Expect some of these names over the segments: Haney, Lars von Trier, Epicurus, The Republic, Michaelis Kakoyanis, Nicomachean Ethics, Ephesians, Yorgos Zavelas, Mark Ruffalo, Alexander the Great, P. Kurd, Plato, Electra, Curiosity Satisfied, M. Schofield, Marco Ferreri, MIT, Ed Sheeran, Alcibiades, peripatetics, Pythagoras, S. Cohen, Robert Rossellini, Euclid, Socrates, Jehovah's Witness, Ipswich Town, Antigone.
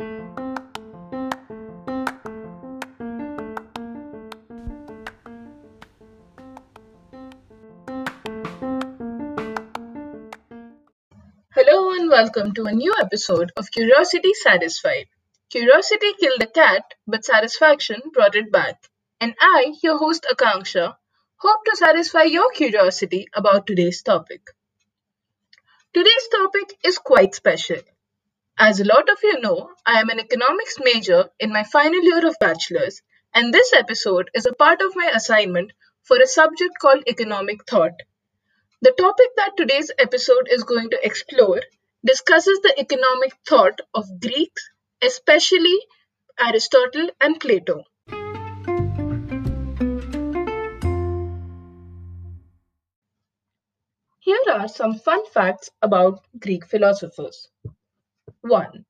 Hello and welcome to a new episode of Curiosity Satisfied. Curiosity killed a cat, but satisfaction brought it back. And I, your host Akanksha, hope to satisfy your curiosity about today's topic. Today's topic is quite special. As a lot of you know, I am an economics major in my final year of bachelor's, and this episode is a part of my assignment for a subject called economic thought. The topic that today's episode is going to explore discusses the economic thought of Greeks, especially Aristotle and Plato. Here are some fun facts about Greek philosophers. 1.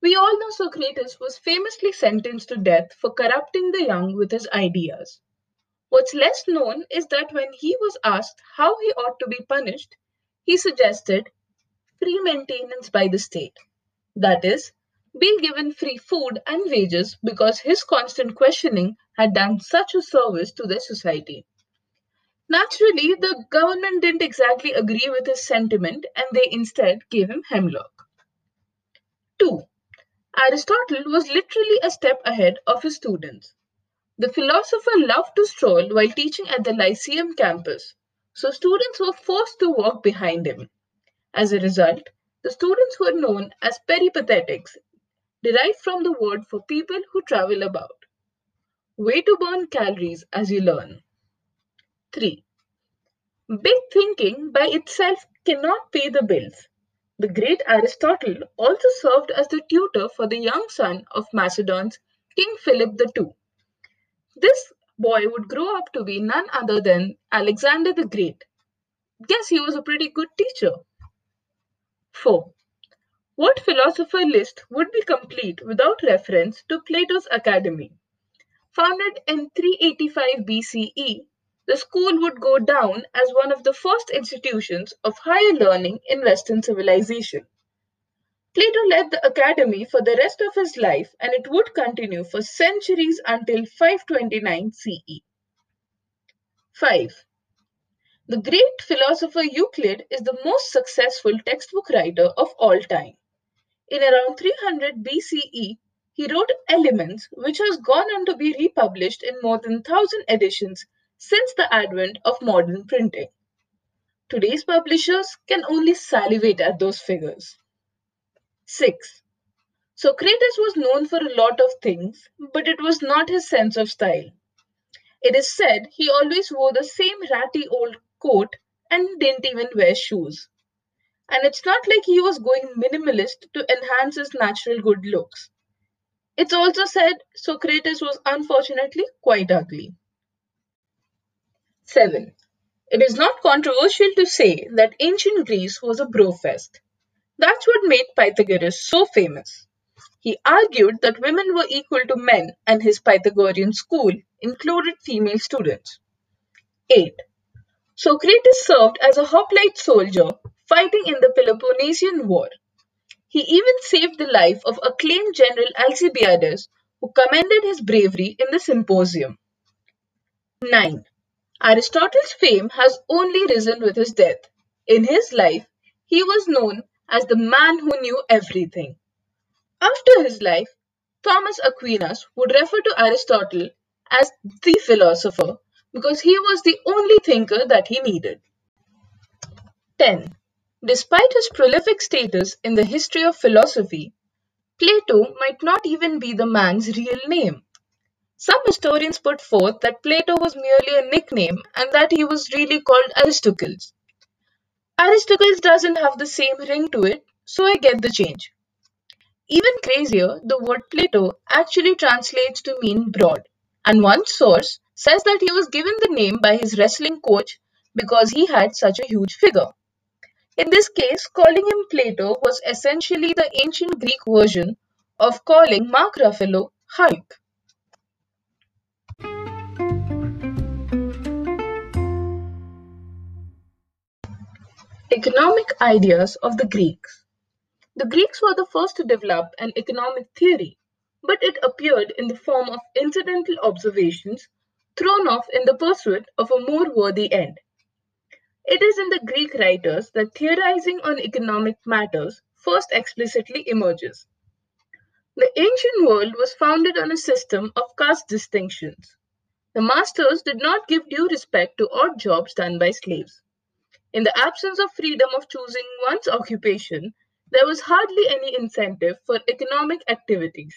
We all know Socrates was famously sentenced to death for corrupting the young with his ideas. What's less known is that when he was asked how he ought to be punished, he suggested free maintenance by the state. That is, be given free food and wages because his constant questioning had done such a service to the society. Naturally, the government didn't exactly agree with his sentiment and they instead gave him hemlock. 2. Aristotle was literally a step ahead of his students. The philosopher loved to stroll while teaching at the Lyceum campus, so students were forced to walk behind him. As a result, the students were known as peripatetics, derived from the word for people who travel about. Way to burn calories as you learn. 3. Big thinking by itself cannot pay the bills. The great Aristotle also served as the tutor for the young son of Macedon's King Philip II. This boy would grow up to be none other than Alexander the Great. Guess he was a pretty good teacher. 4. What philosopher list would be complete without reference to Plato's Academy? Founded in 385 BCE, the school would go down as one of the first institutions of higher learning in Western civilization. Plato led the academy for the rest of his life and it would continue for centuries until 529 CE. 5. The great philosopher Euclid is the most successful textbook writer of all time. In around 300 BCE, he wrote Elements, which has gone on to be republished in more than 1,000 editions since the advent of modern printing. Today's publishers can only salivate at those figures. 6. Socrates was known for a lot of things, but it was not his sense of style. It is said he always wore the same ratty old coat and didn't even wear shoes. And it's not like he was going minimalist to enhance his natural good looks. It's also said Socrates was unfortunately quite ugly. 7. It is not controversial to say that ancient Greece was a bro-fest. That's what made Pythagoras so famous. He argued that women were equal to men and his Pythagorean school included female students. 8. Socrates served as a hoplite soldier fighting in the Peloponnesian War. He even saved the life of acclaimed general Alcibiades, who commended his bravery in the symposium. 9. Aristotle's fame has only risen with his death. In his life, he was known as the man who knew everything. After his life, Thomas Aquinas would refer to Aristotle as the philosopher because he was the only thinker that he needed. 10. Despite his prolific status in the history of philosophy, Plato might not even be the man's real name. Some historians put forth that Plato was merely a nickname and that he was really called Aristocles. Aristocles doesn't have the same ring to it, so I get the change. Even crazier, the word Plato actually translates to mean broad, and one source says that he was given the name by his wrestling coach because he had such a huge figure. In this case, calling him Plato was essentially the ancient Greek version of calling Mark Ruffalo Hulk. Economic ideas of the Greeks. The Greeks were the first to develop an economic theory, but it appeared in the form of incidental observations thrown off in the pursuit of a more worthy end. It is in the Greek writers that theorizing on economic matters first explicitly emerges. The ancient world was founded on a system of caste distinctions. The masters did not give due respect to odd jobs done by slaves. In the absence of freedom of choosing one's occupation, there was hardly any incentive for economic activities.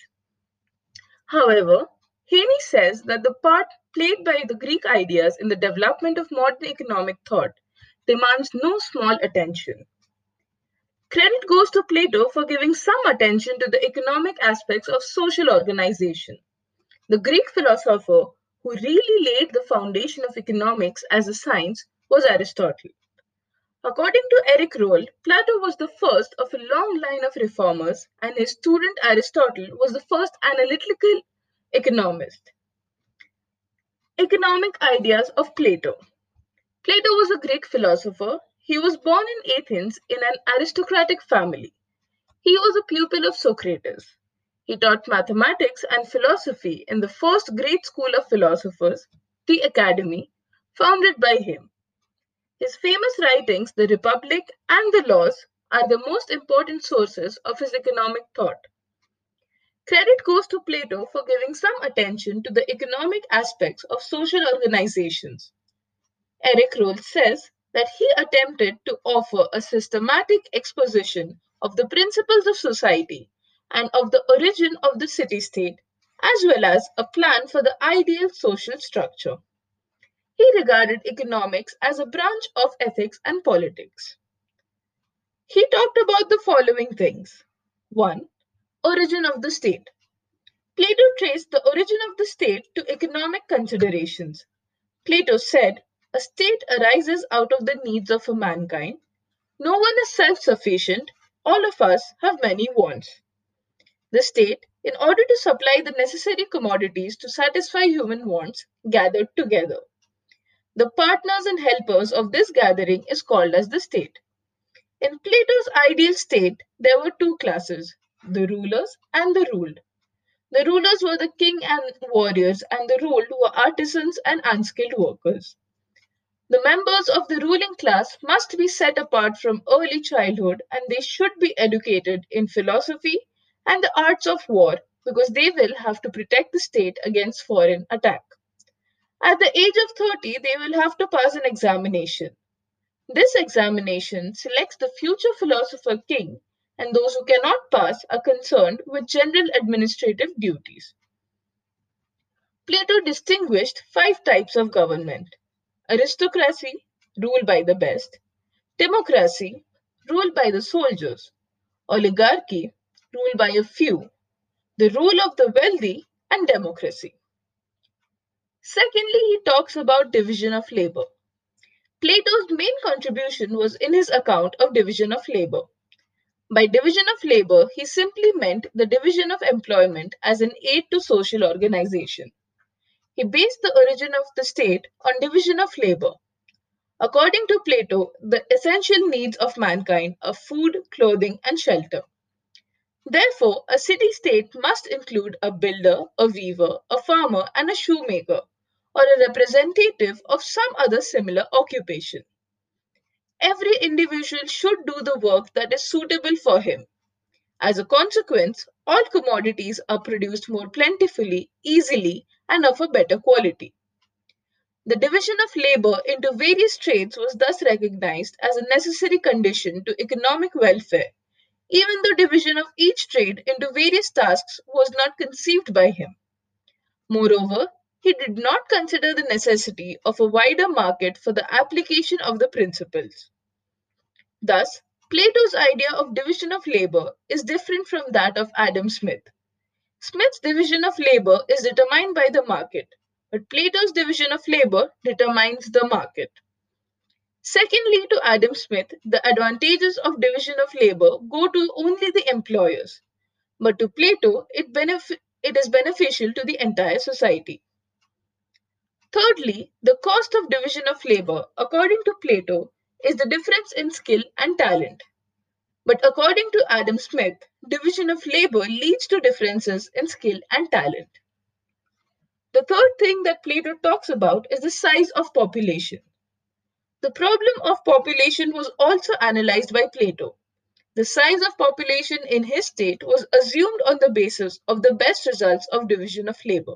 However, Haney says that the part played by the Greek ideas in the development of modern economic thought demands no small attention. Credit goes to Plato for giving some attention to the economic aspects of social organization. The Greek philosopher who really laid the foundation of economics as a science was Aristotle. According to Eric Roll, Plato was the first of a long line of reformers, and his student Aristotle was the first analytical economist. Economic ideas of Plato. Plato was a Greek philosopher. He was born in Athens in an aristocratic family. He was a pupil of Socrates. He taught mathematics and philosophy in the first great school of philosophers, the Academy, founded by him. His famous writings, The Republic and The Laws, are the most important sources of his economic thought. Credit goes to Plato for giving some attention to the economic aspects of social organizations. Eric Roll says that he attempted to offer a systematic exposition of the principles of society and of the origin of the city-state, as well as a plan for the ideal social structure. He regarded economics as a branch of ethics and politics. He talked about the following things. 1. Origin of the state. Plato traced the origin of the state to economic considerations. Plato said, "A state arises out of the needs of a mankind. No one is self-sufficient. All of us have many wants. The state, in order to supply the necessary commodities to satisfy human wants, gathered together. The partners and helpers of this gathering is called as the state." In Plato's ideal state, there were two classes, the rulers and the ruled. The rulers were the king and warriors, and the ruled were artisans and unskilled workers. The members of the ruling class must be set apart from early childhood, and they should be educated in philosophy and the arts of war, because they will have to protect the state against foreign attack. At the age of 30, they will have to pass an examination. This examination selects the future philosopher king, and those who cannot pass are concerned with general administrative duties. Plato distinguished 5 types of government: aristocracy, ruled by the best; democracy, ruled by the soldiers; oligarchy, ruled by a few; the rule of the wealthy; and democracy. Secondly, he talks about division of labor. Plato's main contribution was in his account of division of labor. By division of labor, he simply meant the division of employment as an aid to social organization. He based the origin of the state on division of labor. According to Plato, the essential needs of mankind are food, clothing, and shelter. Therefore, a city-state must include a builder, a weaver, a farmer, and a shoemaker, or a representative of some other similar occupation. Every individual should do the work that is suitable for him. As a consequence, all commodities are produced more plentifully, easily, and of a better quality. The division of labor into various trades was thus recognized as a necessary condition to economic welfare, even though division of each trade into various tasks was not conceived by him. Moreover, he did not consider the necessity of a wider market for the application of the principles. Thus, Plato's idea of division of labor is different from that of Adam Smith. Smith's division of labor is determined by the market, but Plato's division of labor determines the market. Secondly, to Adam Smith, the advantages of division of labor go to only the employers, but to Plato, it is beneficial to the entire society. Thirdly, the cost of division of labor, according to Plato, is the difference in skill and talent. But according to Adam Smith, division of labor leads to differences in skill and talent. The third thing that Plato talks about is the size of population. The problem of population was also analyzed by Plato. The size of population in his state was assumed on the basis of the best results of division of labor.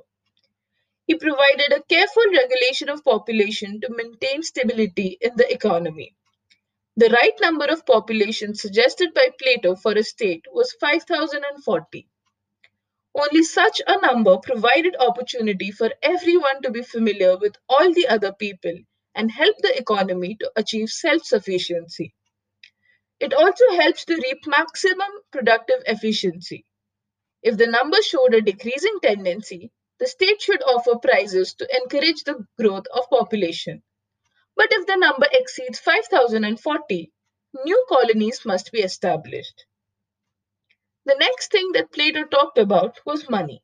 He provided a careful regulation of population to maintain stability in the economy. The right number of population suggested by Plato for a state was 5,040. Only such a number provided opportunity for everyone to be familiar with all the other people and help the economy to achieve self-sufficiency. It also helps to reap maximum productive efficiency. If the number showed a decreasing tendency, the state should offer prizes to encourage the growth of population. But if the number exceeds 5,040, new colonies must be established. The next thing that Plato talked about was money.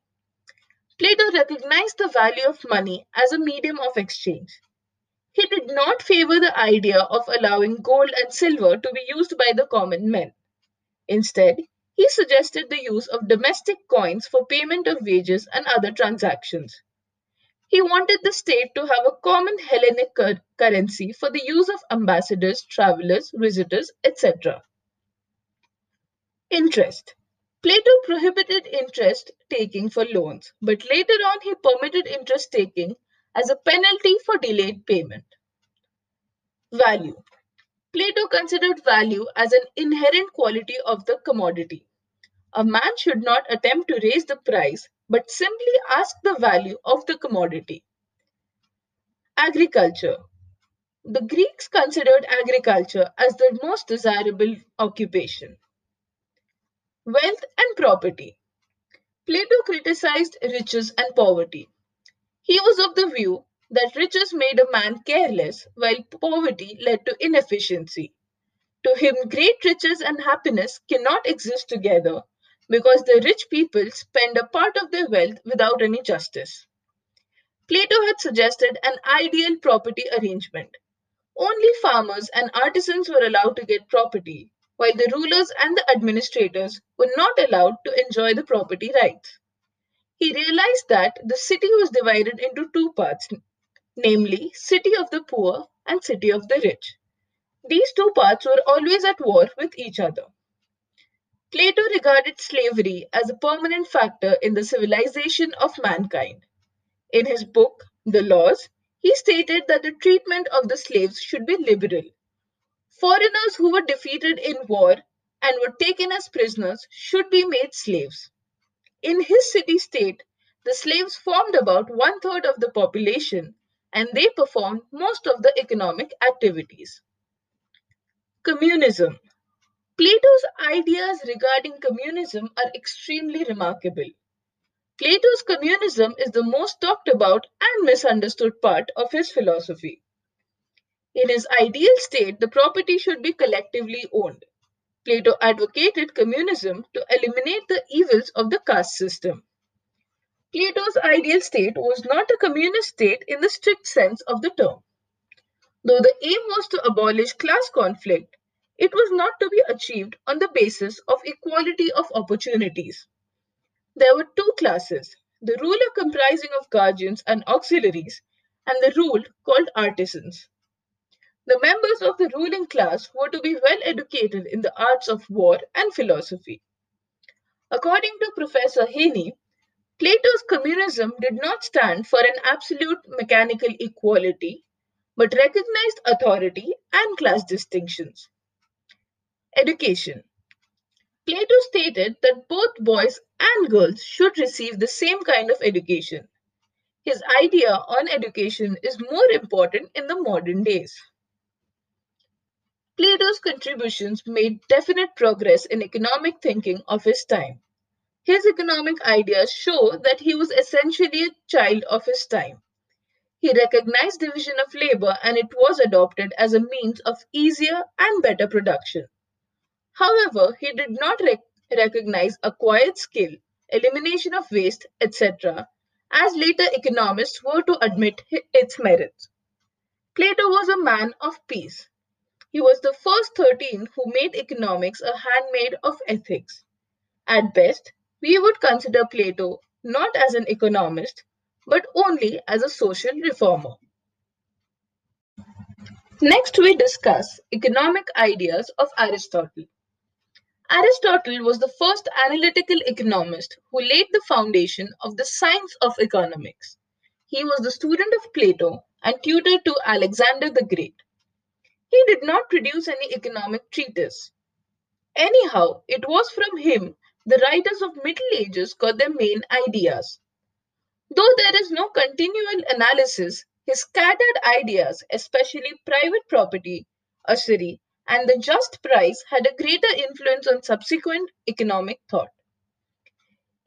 Plato recognized the value of money as a medium of exchange. He did not favor the idea of allowing gold and silver to be used by the common men. Instead, he suggested the use of domestic coins for payment of wages and other transactions. He wanted the state to have a common Hellenic currency for the use of ambassadors, travelers, visitors, etc. Interest. Plato prohibited interest taking for loans, but later on he permitted interest taking as a penalty for delayed payment. Value. Plato considered value as an inherent quality of the commodity. A man should not attempt to raise the price, but simply ask the value of the commodity. Agriculture. The Greeks considered agriculture as the most desirable occupation. Wealth and property. Plato criticized riches and poverty. He was of the view that riches made a man careless, while poverty led to inefficiency. To him, great riches and happiness cannot exist together, because the rich people spend a part of their wealth without any justice. Plato had suggested an ideal property arrangement. Only farmers and artisans were allowed to get property, while the rulers and the administrators were not allowed to enjoy the property rights. He realized that the city was divided into two parts, namely city of the poor and city of the rich. These two parts were always at war with each other. Plato regarded slavery as a permanent factor in the civilization of mankind. In his book, The Laws, he stated that the treatment of the slaves should be liberal. Foreigners who were defeated in war and were taken as prisoners should be made slaves. In his city-state, the slaves formed about one-third of the population and they performed most of the economic activities. Communism. Plato's ideas regarding communism are extremely remarkable. Plato's communism is the most talked about and misunderstood part of his philosophy. In his ideal state, the property should be collectively owned. Plato advocated communism to eliminate the evils of the caste system. Plato's ideal state was not a communist state in the strict sense of the term. Though the aim was to abolish class conflict, it was not to be achieved on the basis of equality of opportunities. There were two classes, the ruler comprising of guardians and auxiliaries, and the ruled called artisans. The members of the ruling class were to be well educated in the arts of war and philosophy. According to Professor Haney, Plato's communism did not stand for an absolute mechanical equality, but recognized authority and class distinctions. Education. Plato stated that both boys and girls should receive the same kind of education. His idea on education is more important in the modern days. Plato's contributions made definite progress in economic thinking of his time. His economic ideas show that he was essentially a child of his time. He recognized division of labor and it was adopted as a means of easier and better production. However, he did not recognize acquired skill, elimination of waste, etc., as later economists were to admit its merits. Plato was a man of peace. He was the first 13 who made economics a handmaid of ethics. At best, we would consider Plato not as an economist, but only as a social reformer. Next, we discuss economic ideas of Aristotle. Aristotle was the first analytical economist who laid the foundation of the science of economics. He was the student of Plato and tutor to Alexander the Great. He did not produce any economic treatise. Anyhow, it was from him the writers of Middle Ages got their main ideas. Though there is no continual analysis, his scattered ideas, especially private property, usury, and the just price, had a greater influence on subsequent economic thought.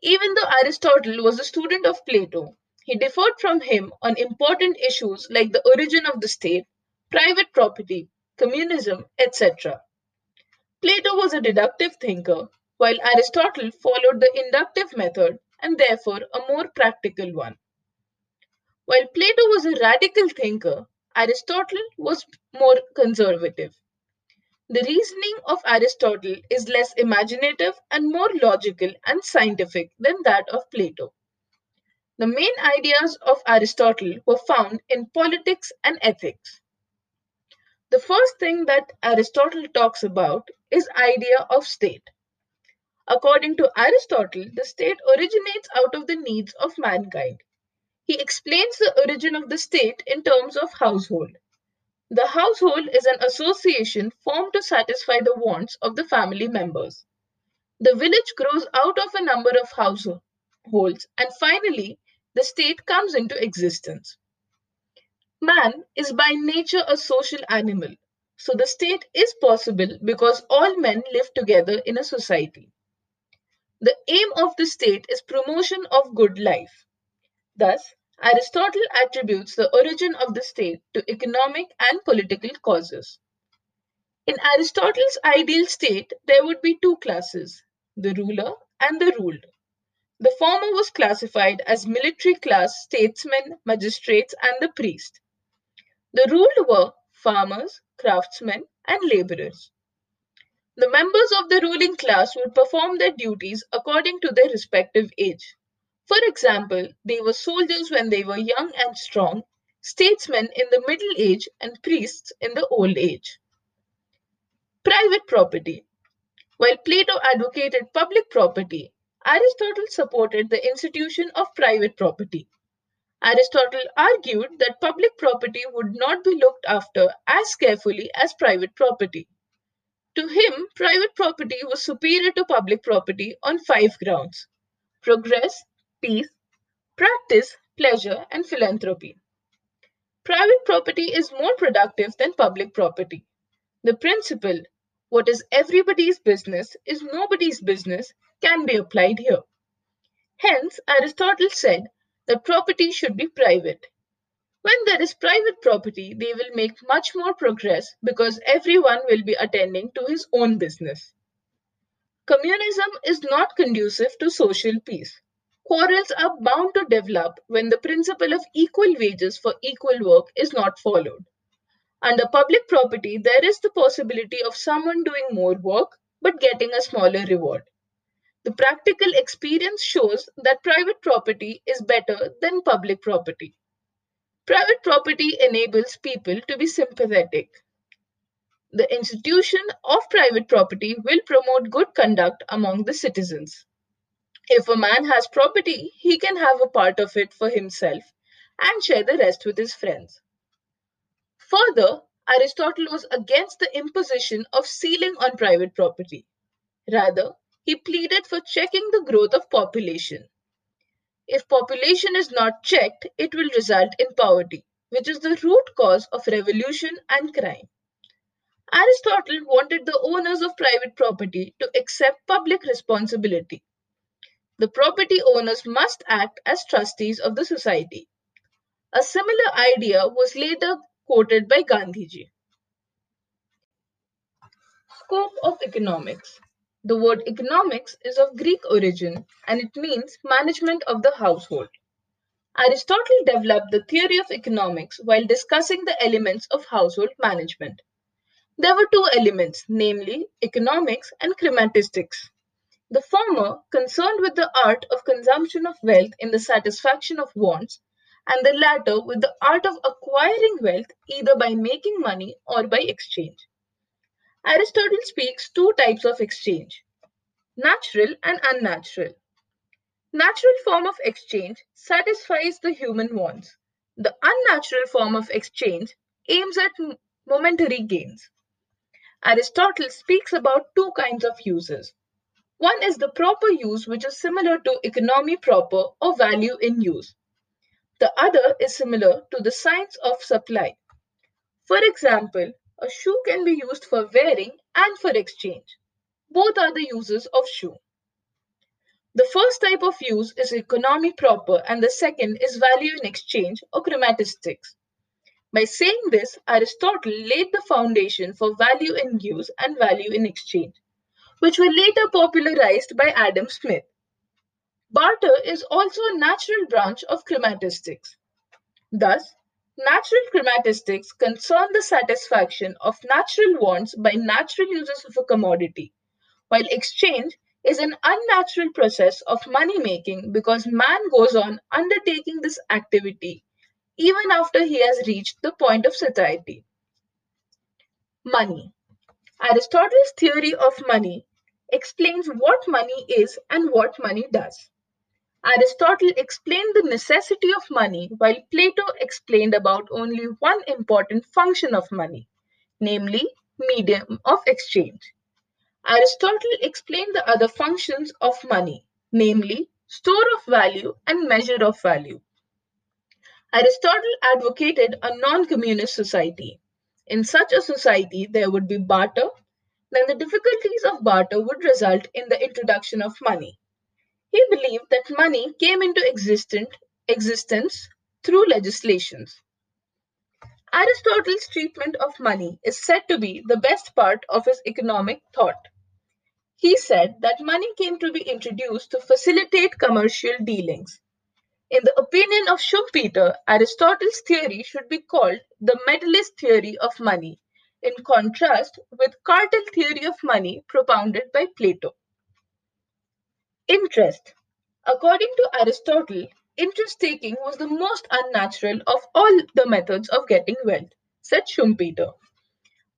Even though Aristotle was a student of Plato, he differed from him on important issues like the origin of the state, private property, communism, etc. Plato was a deductive thinker, while Aristotle followed the inductive method and therefore a more practical one. While Plato was a radical thinker, Aristotle was more conservative. The reasoning of Aristotle is less imaginative and more logical and scientific than that of Plato. The main ideas of Aristotle were found in politics and ethics. The first thing that Aristotle talks about is the idea of state. According to Aristotle, the state originates out of the needs of mankind. He explains the origin of the state in terms of household. The household is an association formed to satisfy the wants of the family members. The village grows out of a number of households, and finally, the state comes into existence. Man is by nature a social animal, so the state is possible because all men live together in a society. The aim of the state is promotion of good life. Thus, Aristotle attributes the origin of the state to economic and political causes. In Aristotle's ideal state, there would be two classes, the ruler and the ruled. The former was classified as military class, statesmen, magistrates, and the priest. The ruled were farmers, craftsmen, and laborers. The members of the ruling class would perform their duties according to their respective age. For example, they were soldiers when they were young and strong, statesmen in the middle age, and priests in the old age. Private property. While Plato advocated public property, Aristotle supported the institution of private property. Aristotle argued that public property would not be looked after as carefully as private property. To him, private property was superior to public property on 5 grounds: progress, peace, practice, pleasure, and philanthropy. Private property is more productive than public property. The principle, what is everybody's business is nobody's business, can be applied here. Hence, Aristotle said that property should be private. When there is private property, they will make much more progress because everyone will be attending to his own business. Communism is not conducive to social peace. Quarrels are bound to develop when the principle of equal wages for equal work is not followed. Under public property, there is the possibility of someone doing more work but getting a smaller reward. The practical experience shows that private property is better than public property. Private property enables people to be sympathetic. The institution of private property will promote good conduct among the citizens. If a man has property, he can have a part of it for himself and share the rest with his friends. Further, Aristotle was against the imposition of ceiling on private property. Rather, he pleaded for checking the growth of population. If population is not checked, it will result in poverty, which is the root cause of revolution and crime. Aristotle wanted the owners of private property to accept public responsibility. The property owners must act as trustees of the society. A similar idea was later quoted by Gandhiji. Scope of economics. The word economics is of Greek origin and it means management of the household. Aristotle developed the theory of economics while discussing the elements of household management. There were two elements, namely economics and crematistics. The former, concerned with the art of consumption of wealth in the satisfaction of wants, and the latter with the art of acquiring wealth either by making money or by exchange. Aristotle speaks two types of exchange, natural and unnatural. Natural form of exchange satisfies the human wants. The unnatural form of exchange aims at momentary gains. Aristotle speaks about two kinds of uses. One is the proper use, which is similar to economy proper or value in use. The other is similar to the science of supply. For example, a shoe can be used for wearing and for exchange. Both are the uses of shoe. The first type of use is economy proper and the second is value in exchange or crematistics. By saying this, Aristotle laid the foundation for value in use and value in exchange, which were later popularized by Adam Smith. Barter is also a natural branch of crematistics. Thus, natural crematistics concern the satisfaction of natural wants by natural uses of a commodity, while exchange is an unnatural process of money-making because man goes on undertaking this activity even after he has reached the point of satiety. Money. Aristotle's theory of money explains what money is and what money does. Aristotle explained the necessity of money, while Plato explained about only one important function of money, namely medium of exchange. Aristotle explained the other functions of money, namely store of value and measure of value. Aristotle advocated a non-communist society. In such a society, there would be barter. Then the difficulties of barter would result in the introduction of money. He believed that money came into existence through legislations. Aristotle's treatment of money is said to be the best part of his economic thought. He said that money came to be introduced to facilitate commercial dealings. In the opinion of Schumpeter, Aristotle's theory should be called the medalist theory of money, in contrast with cartel theory of money propounded by Plato. Interest. According to Aristotle, interest taking was the most unnatural of all the methods of getting wealth, said Schumpeter.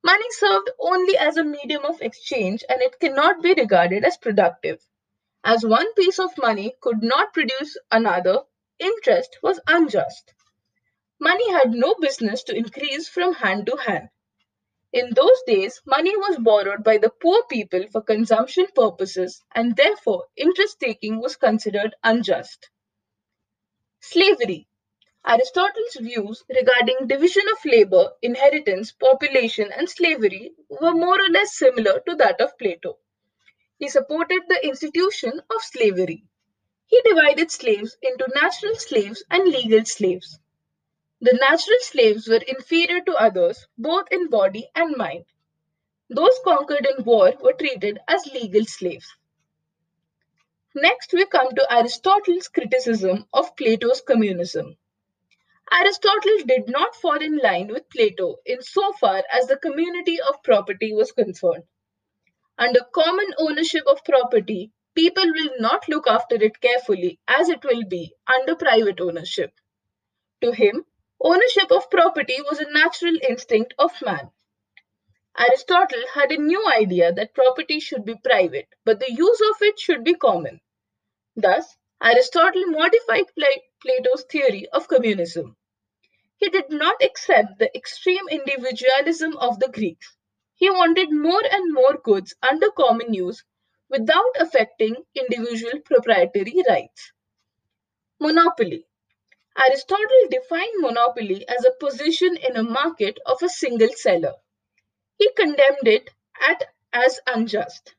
Money served only as a medium of exchange and it cannot be regarded as productive. As one piece of money could not produce another, interest was unjust. Money had no business to increase from hand to hand. In those days, money was borrowed by the poor people for consumption purposes and therefore interest taking was considered unjust. Slavery. Aristotle's views regarding division of labor, inheritance, population and slavery were more or less similar to that of Plato. He supported the institution of slavery. He divided slaves into natural slaves and legal slaves. The natural slaves were inferior to others, both in body and mind. Those conquered in war were treated as legal slaves. Next, we come to Aristotle's criticism of Plato's communism. Aristotle did not fall in line with Plato insofar as the community of property was concerned. Under common ownership of property, people will not look after it carefully as it will be under private ownership. To him, ownership of property was a natural instinct of man. Aristotle had a new idea that property should be private, but the use of it should be common. Thus, Aristotle modified Plato's theory of communism. He did not accept the extreme individualism of the Greeks. He wanted more and more goods under common use without affecting individual proprietary rights. Monopoly. Aristotle defined monopoly as a position in a market of a single seller. He condemned it as unjust.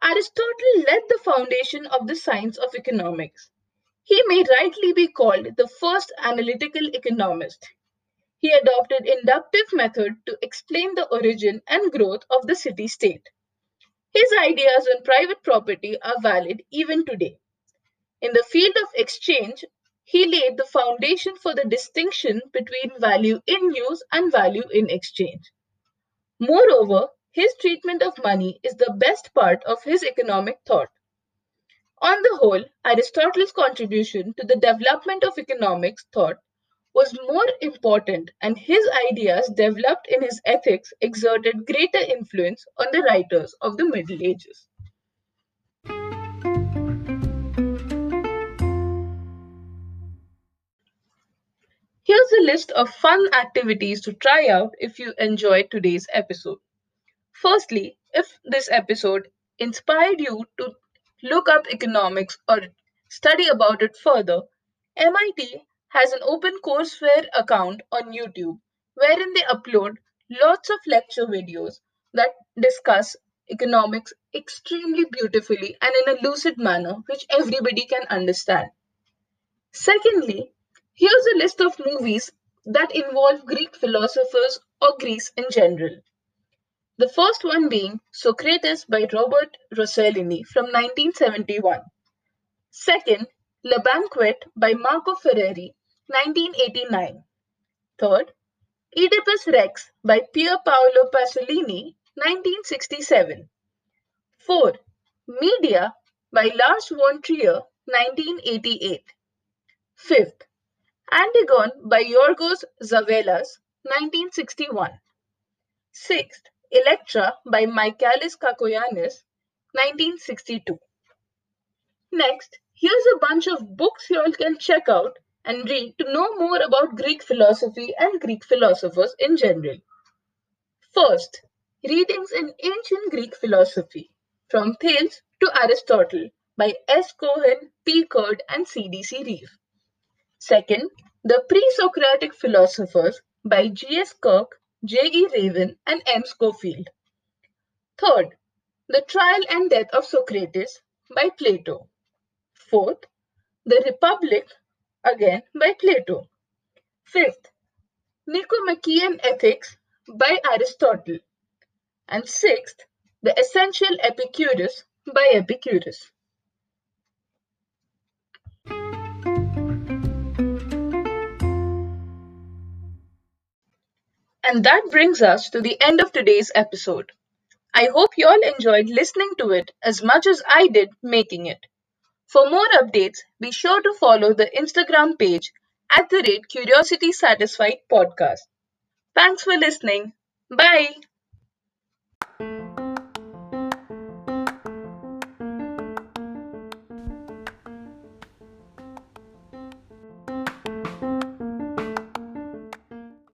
Aristotle laid the foundation of the science of economics. He may rightly be called the first analytical economist. He adopted inductive method to explain the origin and growth of the city-state. His ideas on private property are valid even today. In the field of exchange, he laid the foundation for the distinction between value in use and value in exchange. Moreover, his treatment of money is the best part of his economic thought. On the whole, Aristotle's contribution to the development of economics thought was more important, and his ideas developed in his ethics exerted greater influence on the writers of the Middle Ages. Here's a list of fun activities to try out if you enjoyed today's episode. Firstly, if this episode inspired you to look up economics or study about it further, MIT has an open courseware account on YouTube, wherein they upload lots of lecture videos that discuss economics extremely beautifully and in a lucid manner which everybody can understand. Secondly, here's a list of movies that involve Greek philosophers or Greece in general. The first one being Socrates by Robert Rossellini from 1971. Second, Le Banquet by Marco Ferreri, 1989. Third, Oedipus Rex by Pier Paolo Pasolini, 1967. Fourth, Medea by Lars von Trier, 1988. Fifth, Antigone by Yorgos Zavelas, 1961. Sixth, Electra by Michaelis Kakoyanis, 1962. Next, here's a bunch of books you all can check out and read to know more about Greek philosophy and Greek philosophers in general. First, Readings in Ancient Greek Philosophy, From Thales to Aristotle by S. Cohen, P. Kurd, and C.D.C. Reeve. Second, The Pre-Socratic Philosophers by G.S. Kirk, J.E. Raven, and M. Schofield. Third, The Trial and Death of Socrates by Plato. Fourth, The Republic, again by Plato. Fifth, Nicomachean Ethics by Aristotle. And sixth, The Essential Epicurus by Epicurus. And that brings us to the end of today's episode. I hope you all enjoyed listening to it as much as I did making it. For more updates, be sure to follow the Instagram page @CuriositySatisfiedPodcast. Thanks for listening. Bye.